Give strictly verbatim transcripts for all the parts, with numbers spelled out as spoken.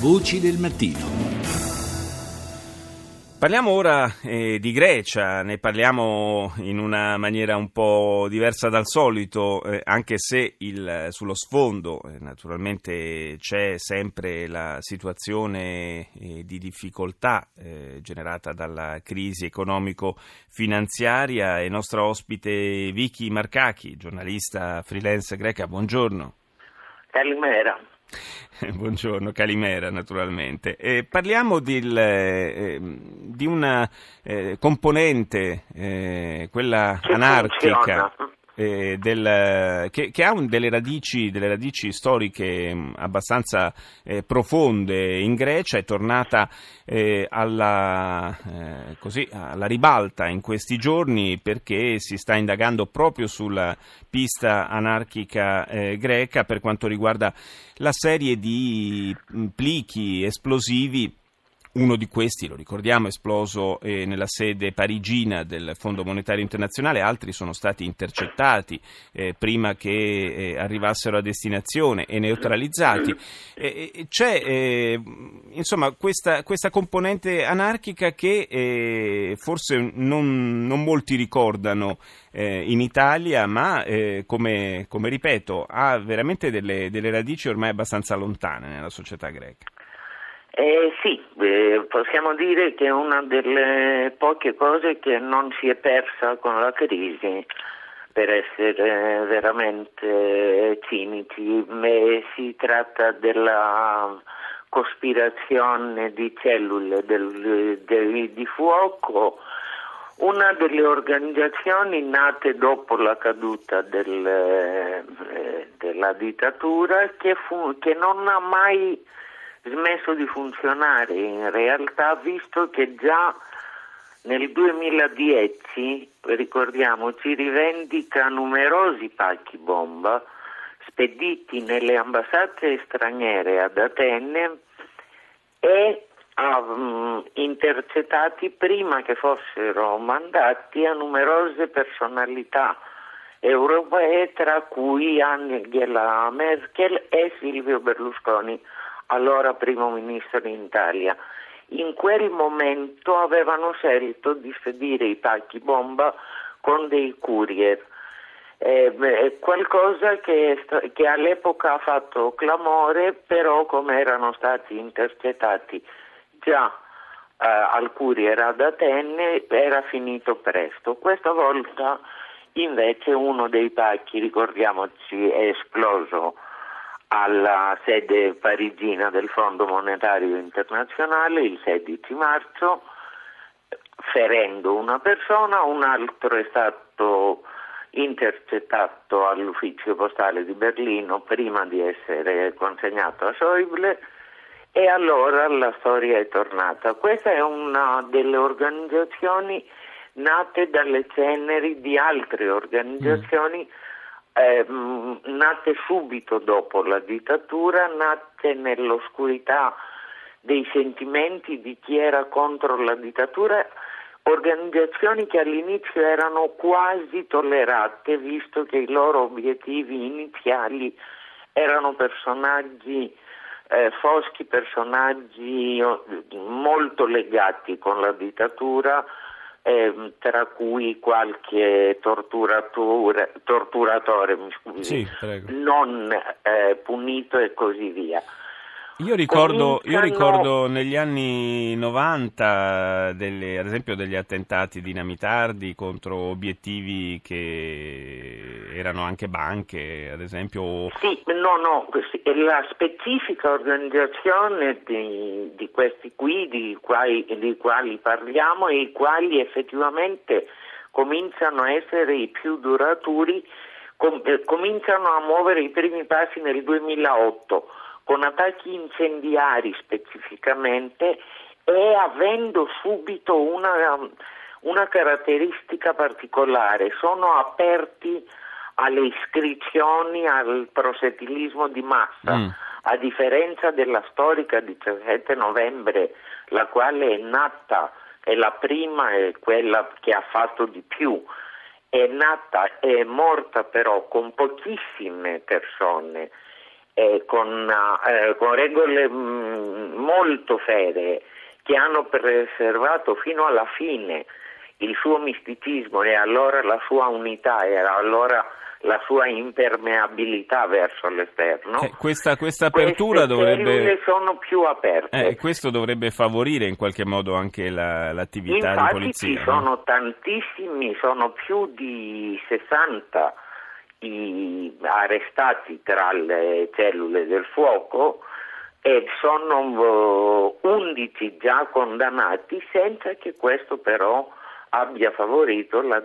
Voci del mattino. Parliamo ora eh, di Grecia, ne parliamo in una maniera un po' diversa dal solito, eh, anche se il, sullo sfondo eh, naturalmente c'è sempre la situazione eh, di difficoltà eh, generata dalla crisi economico-finanziaria. E nostra ospite Vicky Markaki, giornalista freelance greca, buongiorno. Calimera. Buongiorno, Calimera naturalmente. Eh, parliamo del, eh, di una eh, componente, eh, quella che anarchica, eh, del, che, che ha un, delle, radici, delle radici storiche mh, abbastanza eh, profonde in Grecia, è tornata eh, alla, eh, così, alla ribalta in questi giorni perché si sta indagando proprio sulla pista anarchica eh, greca per quanto riguarda la serie di plichi esplosivi. Uno di questi, lo ricordiamo, è esploso eh, nella sede parigina del Fondo Monetario Internazionale, altri sono stati intercettati eh, prima che eh, arrivassero a destinazione e neutralizzati. Eh, c'è eh, insomma questa, questa componente anarchica che eh, forse non, non molti ricordano eh, in Italia, ma eh, come, come ripeto ha veramente delle, delle radici ormai abbastanza lontane nella società greca. Eh sì, eh, possiamo dire che è una delle poche cose che non si è persa con la crisi, per essere veramente cinici. Ma si tratta della cospirazione di cellule del, del, di fuoco, una delle organizzazioni nate dopo la caduta del, eh, della dittatura che, fu, che non ha mai smesso di funzionare in realtà, visto che già nel duemiladieci, ricordiamoci, rivendica numerosi pacchi bomba spediti nelle ambassate straniere ad Atene e um, intercettati prima che fossero mandati a numerose personalità europee, tra cui Angela Merkel e Silvio Berlusconi, allora primo ministro in Italia. In quel momento avevano scelto di spedire i pacchi bomba con dei courier, eh, beh, qualcosa che, che all'epoca ha fatto clamore, però come erano stati intercettati già eh, al courier ad Atene era finito presto. Questa volta invece uno dei pacchi, ricordiamoci, è esploso alla sede parigina del Fondo Monetario Internazionale il sedici marzo, ferendo una persona. Un altro è stato intercettato all'ufficio postale di Berlino prima di essere consegnato a Schäuble, e allora la storia è tornata. Questa è una delle organizzazioni nate dalle ceneri di altre organizzazioni mm. Ehm, nate subito dopo la dittatura, nate nell'oscurità dei sentimenti di chi era contro la dittatura, organizzazioni che all'inizio erano quasi tollerate, visto che i loro obiettivi iniziali erano personaggi eh, foschi, personaggi molto legati con la dittatura, tra cui qualche torturatore, torturatore mi scusi, sì, non eh, punito e così via. Io ricordo, io ricordo negli anni novanta delle, ad esempio degli attentati dinamitardi contro obiettivi che erano anche banche, ad esempio. Sì, no, no, la specifica organizzazione di, di questi qui, di quali, di quali parliamo, e i quali effettivamente cominciano a essere i più duraturi, com- cominciano a muovere i primi passi nel duemilaotto. Con attacchi incendiari specificamente, e avendo subito una, una caratteristica particolare: sono aperti alle iscrizioni, al proselitismo di massa, mm. a differenza della storica diciassette novembre, la quale è nata, è la prima e quella che ha fatto di più, è nata e è morta però con pochissime persone. Eh, con, eh, con regole mh, molto fedele, che hanno preservato fino alla fine il suo misticismo e allora la sua unità e allora la sua impermeabilità verso l'esterno. Eh, questa, questa apertura dovrebbe sono più aperte. Eh, questo dovrebbe favorire in qualche modo anche la, l'attività Infatti, di polizia. Infatti ci sono no? tantissimi, sono più di sessanta i arrestati tra le cellule del fuoco e sono undici già condannati, senza che questo però abbia favorito la,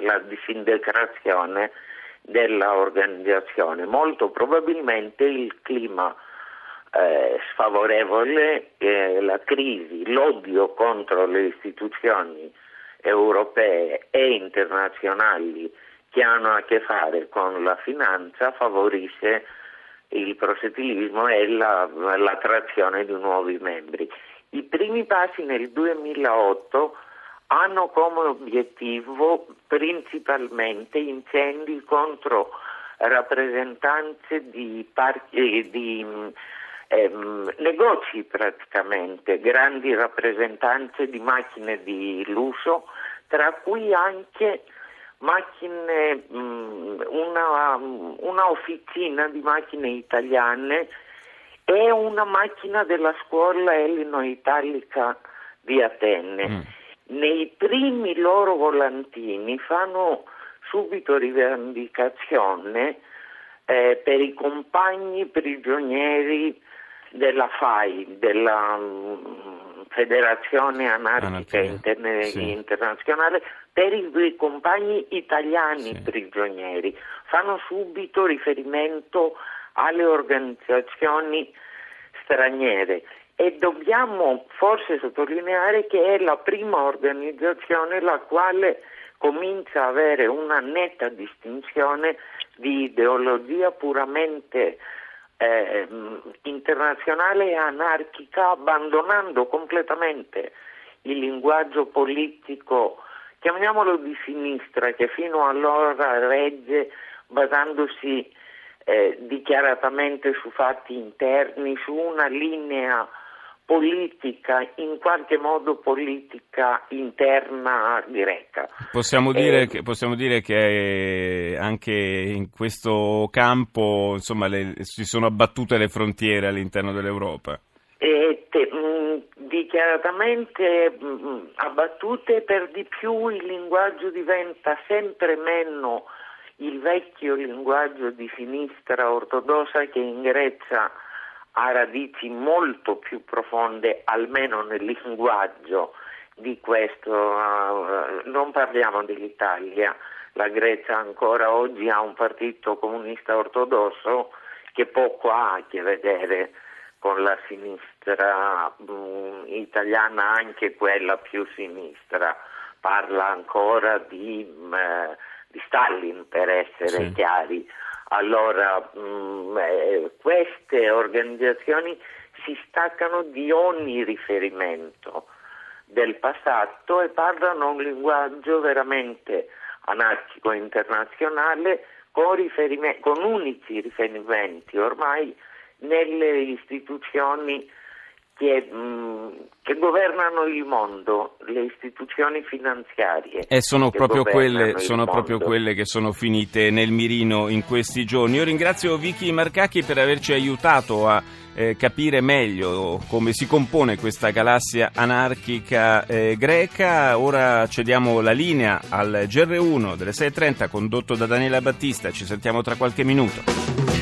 la disintegrazione dell'organizzazione. Molto probabilmente il clima eh, sfavorevole, eh, la crisi, l'odio contro le istituzioni europee e internazionali che hanno a che fare con la finanza favorisce il proselitismo e la, l'attrazione di nuovi membri. I primi passi nel duemilaotto hanno come obiettivo principalmente incendi contro rappresentanze di, parchi, di ehm, negozi praticamente, grandi rappresentanze di macchine di lusso, tra cui anche macchine, una, una officina di macchine italiane e una macchina della scuola eleno-italica di Atene. Mm. Nei primi loro volantini fanno subito rivendicazione eh, per i compagni prigionieri della F A I, della um, Federazione Anarchica Interne- sì. Internazionale, per i due compagni italiani sì. prigionieri. Fanno subito riferimento alle organizzazioni straniere. E dobbiamo forse sottolineare che è la prima organizzazione la quale comincia a avere una netta distinzione di ideologia puramente eh, internazionale e anarchica, abbandonando completamente il linguaggio politico, chiamiamolo di sinistra, che fino allora regge basandosi eh, dichiaratamente su fatti interni, su una linea politica, in qualche modo politica interna greca. Possiamo dire, eh, che, possiamo dire che anche in questo campo insomma, le, si sono abbattute le frontiere all'interno dell'Europa? Eh, te, mh, dichiaratamente mh, abbattute, per di più il linguaggio diventa sempre meno il vecchio linguaggio di sinistra ortodossa, che in Grecia ha radici molto più profonde, almeno nel linguaggio di questo. Uh, non parliamo dell'Italia, la Grecia ancora oggi ha un partito comunista ortodosso che poco ha a che vedere con la sinistra um, italiana, anche quella più sinistra. Parla ancora di, um, di Stalin, per essere sì. chiari. Allora, mh, queste organizzazioni si staccano di ogni riferimento del passato e parlano un linguaggio veramente anarchico internazionale, con, riferime- con unici riferimenti ormai nelle istituzioni Che, mh, che governano il mondo, le istituzioni finanziarie. E sono, proprio quelle, sono proprio quelle che sono finite nel mirino in questi giorni. Io ringrazio Vicky Markaki per averci aiutato a eh, capire meglio come si compone questa galassia anarchica eh, greca. Ora cediamo la linea al G R uno delle sei e trenta condotto da Daniele Battista. Ci sentiamo tra qualche minuto.